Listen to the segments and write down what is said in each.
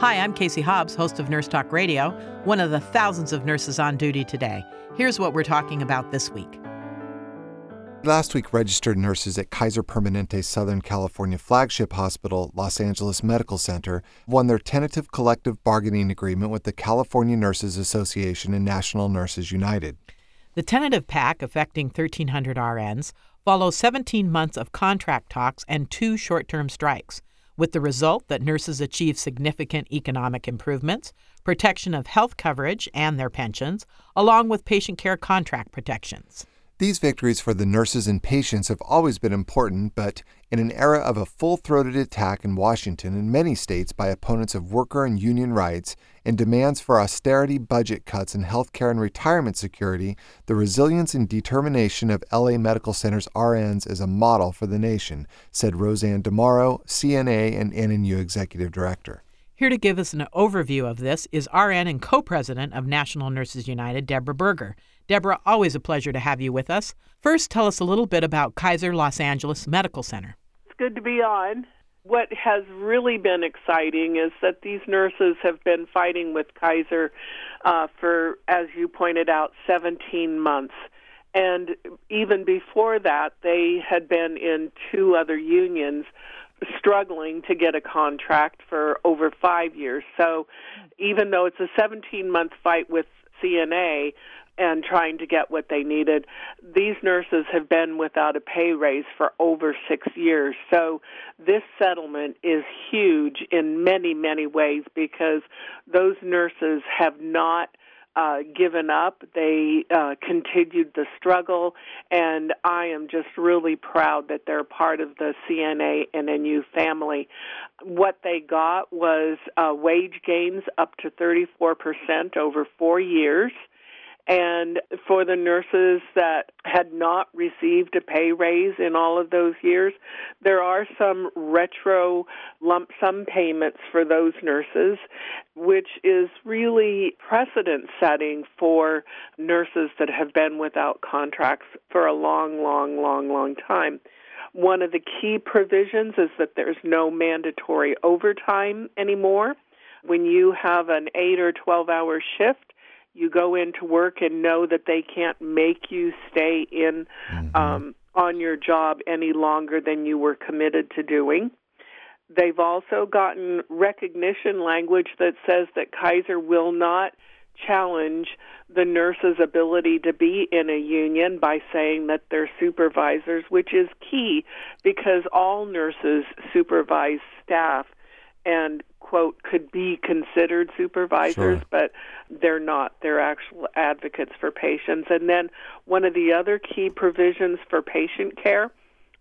Hi, I'm Casey Hobbs, host of Nurse Talk Radio, one of the thousands of nurses on duty today. Here's what we're talking about this week. Last week, registered nurses at Kaiser Permanente Southern California Flagship Hospital, Los Angeles Medical Center, won their tentative collective bargaining agreement with the California Nurses Association and National Nurses United. The tentative pact, affecting 1,300 RNs, follows 17 months of contract talks and 2 short-term strikes, with the result that nurses achieve significant economic improvements, protection of health coverage and their pensions, along with patient care contract protections. These victories for the nurses and patients have always been important, but in an era of a full-throated attack in Washington and many states by opponents of worker and union rights and demands for austerity budget cuts in health care and retirement security, the resilience and determination of LA Medical Center's RNs is a model for the nation, said Roseanne DeMauro, CNA and NNU Executive Director. Here to give us an overview of this is RN and co-president of National Nurses United, Deborah Berger. Deborah, always a pleasure to have you with us. First, tell us a little bit about Kaiser Los Angeles Medical Center. It's good to be on. What has really been exciting is that these nurses have been fighting with Kaiser for, as you pointed out, 17 months. And even before that, they had been in 2 other unions struggling to get a contract for over 5 years. So even though it's a 17-month fight with CNA, and trying to get what they needed. These nurses have been without a pay raise for over 6 years. So this settlement is huge in many, many ways because those nurses have not given up. They continued the struggle, and I am just really proud that they're part of the CNA and NNU family. What they got was wage gains up to 34% over 4 years. And for the nurses that had not received a pay raise in all of those years, there are some retro lump sum payments for those nurses, which is really precedent setting for nurses that have been without contracts for a long time. One of the key provisions is that there's no mandatory overtime anymore. When you have an 8 or 12-hour shift, you go into work and know that they can't make you stay in on your job any longer than you were committed to doing. They've also gotten recognition language that says that Kaiser will not challenge the nurse's ability to be in a union by saying that they're supervisors, which is key because all nurses supervise staff and quote, could be considered supervisors, sure. But they're not. They're actual advocates for patients. And then one of the other key provisions for patient care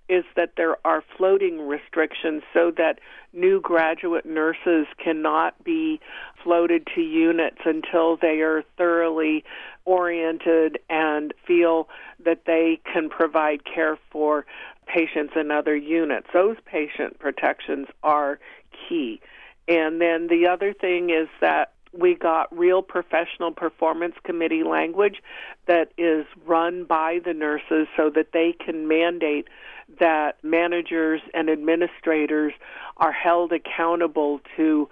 is that there are floating restrictions so that new graduate nurses cannot be floated to units until they are thoroughly oriented and feel that they can provide care for patients in other units. Those patient protections are key. And then the other thing is that we got real professional performance committee language that is run by the nurses so that they can mandate that managers and administrators are held accountable to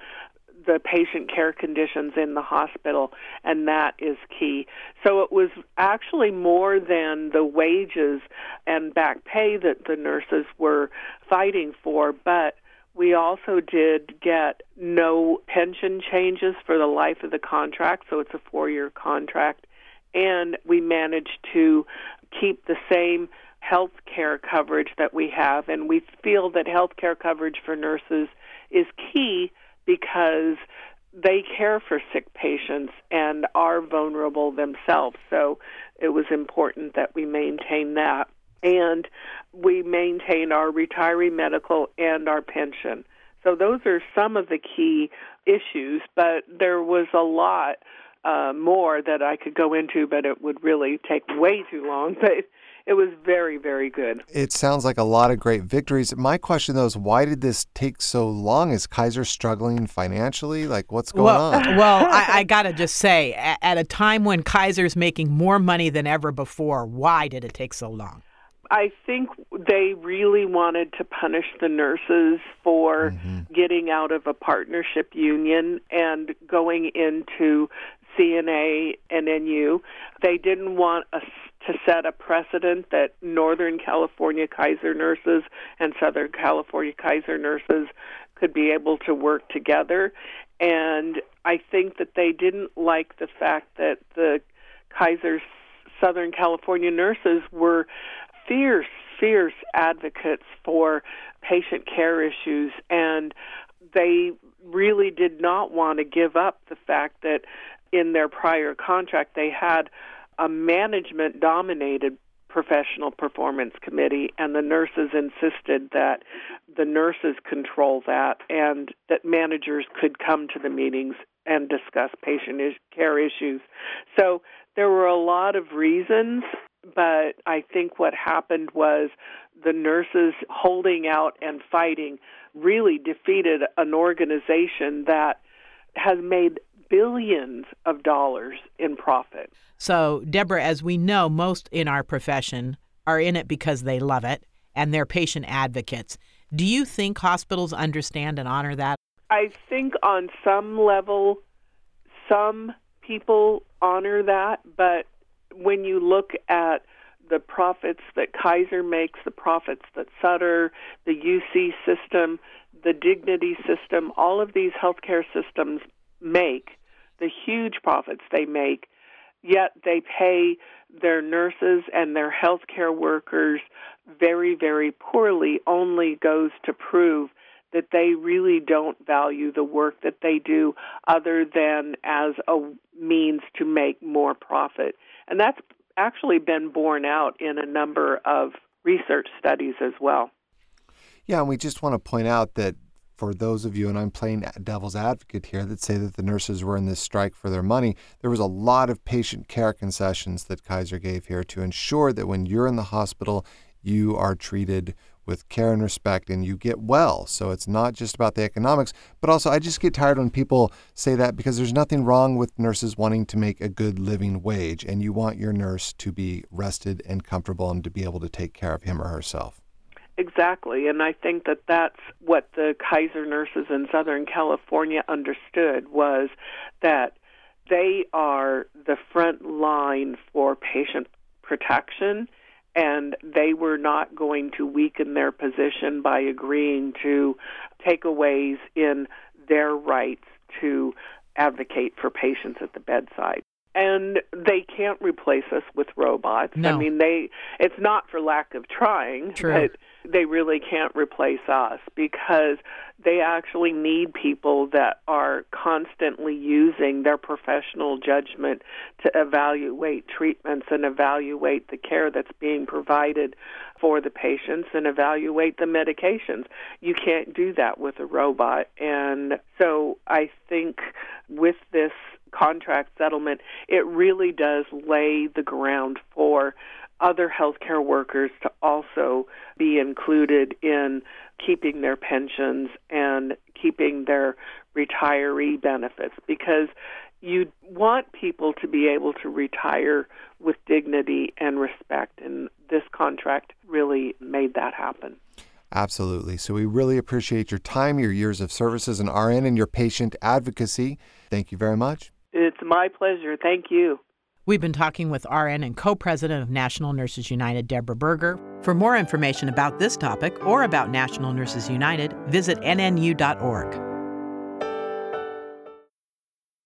the patient care conditions in the hospital, and that is key. So it was actually more than the wages and back pay that the nurses were fighting for, but we also did get no pension changes for the life of the contract, so it's a 4-year contract, and we managed to keep the same health care coverage that we have, and we feel that health care coverage for nurses is key because they care for sick patients and are vulnerable themselves, so it was important that we maintain that. And we maintain our retiree medical and our pension. So those are some of the key issues, but there was a lot more that I could go into, but it would really take way too long. But it was very, very good. It sounds like a lot of great victories. My question, though, is why did this take so long? Is Kaiser struggling financially? Like, what's going on? Well, I got to just say, at a time when Kaiser's making more money than ever before, why did it take so long? I think they really wanted to punish the nurses for getting out of a partnership union and going into CNA and NU. They didn't want us to set a precedent that Northern California Kaiser nurses and Southern California Kaiser nurses could be able to work together. And I think that they didn't like the fact that the Kaiser Southern California nurses were fierce advocates for patient care issues, and they really did not want to give up the fact that in their prior contract they had a management-dominated professional performance committee, and the nurses insisted that the nurses control that and that managers could come to the meetings and discuss patient care issues. So there were a lot of reasons, but I think what happened was the nurses holding out and fighting really defeated an organization that has made billions of dollars in profit. So, Deborah, as we know, most in our profession are in it because they love it and they're patient advocates. Do you think hospitals understand and honor that? I think on some level, some people honor that, but when you look at the profits that Kaiser makes, the profits that Sutter, the UC system, the Dignity system, all of these healthcare systems make, the huge profits they make, yet they pay their nurses and their healthcare workers very, very poorly, only goes to prove that they really don't value the work that they do other than as a means to make more profit. And that's actually been borne out in a number of research studies as well. Yeah, and we just want to point out that for those of you, and I'm playing devil's advocate here, that say that the nurses were in this strike for their money, there was a lot of patient care concessions that Kaiser gave here to ensure that when you're in the hospital, you are treated with care and respect, and you get well. So it's not just about the economics, but also I just get tired when people say that, because there's nothing wrong with nurses wanting to make a good living wage, and you want your nurse to be rested and comfortable and to be able to take care of him or herself. Exactly, and I think that that's what the Kaiser nurses in Southern California understood, was that they are the front line for patient protection, and they were not going to weaken their position by agreeing to takeaways in their rights to advocate for patients at the bedside. And they can't replace us with robots. No. I mean, it's not for lack of trying, but they really can't replace us, because they actually need people that are constantly using their professional judgment to evaluate treatments and evaluate the care that's being provided for the patients and evaluate the medications. You can't do that with a robot. And so I think with this contract settlement, it really does lay the ground for other healthcare workers to also be included in keeping their pensions and keeping their retiree benefits, because you want people to be able to retire with dignity and respect, and this contract really made that happen. Absolutely. So we really appreciate your time, your years of service as an RN, and your patient advocacy. Thank you very much. It's my pleasure. Thank you. We've been talking with RN and co-president of National Nurses United, Deborah Berger. For more information about this topic or about National Nurses United, visit nnu.org.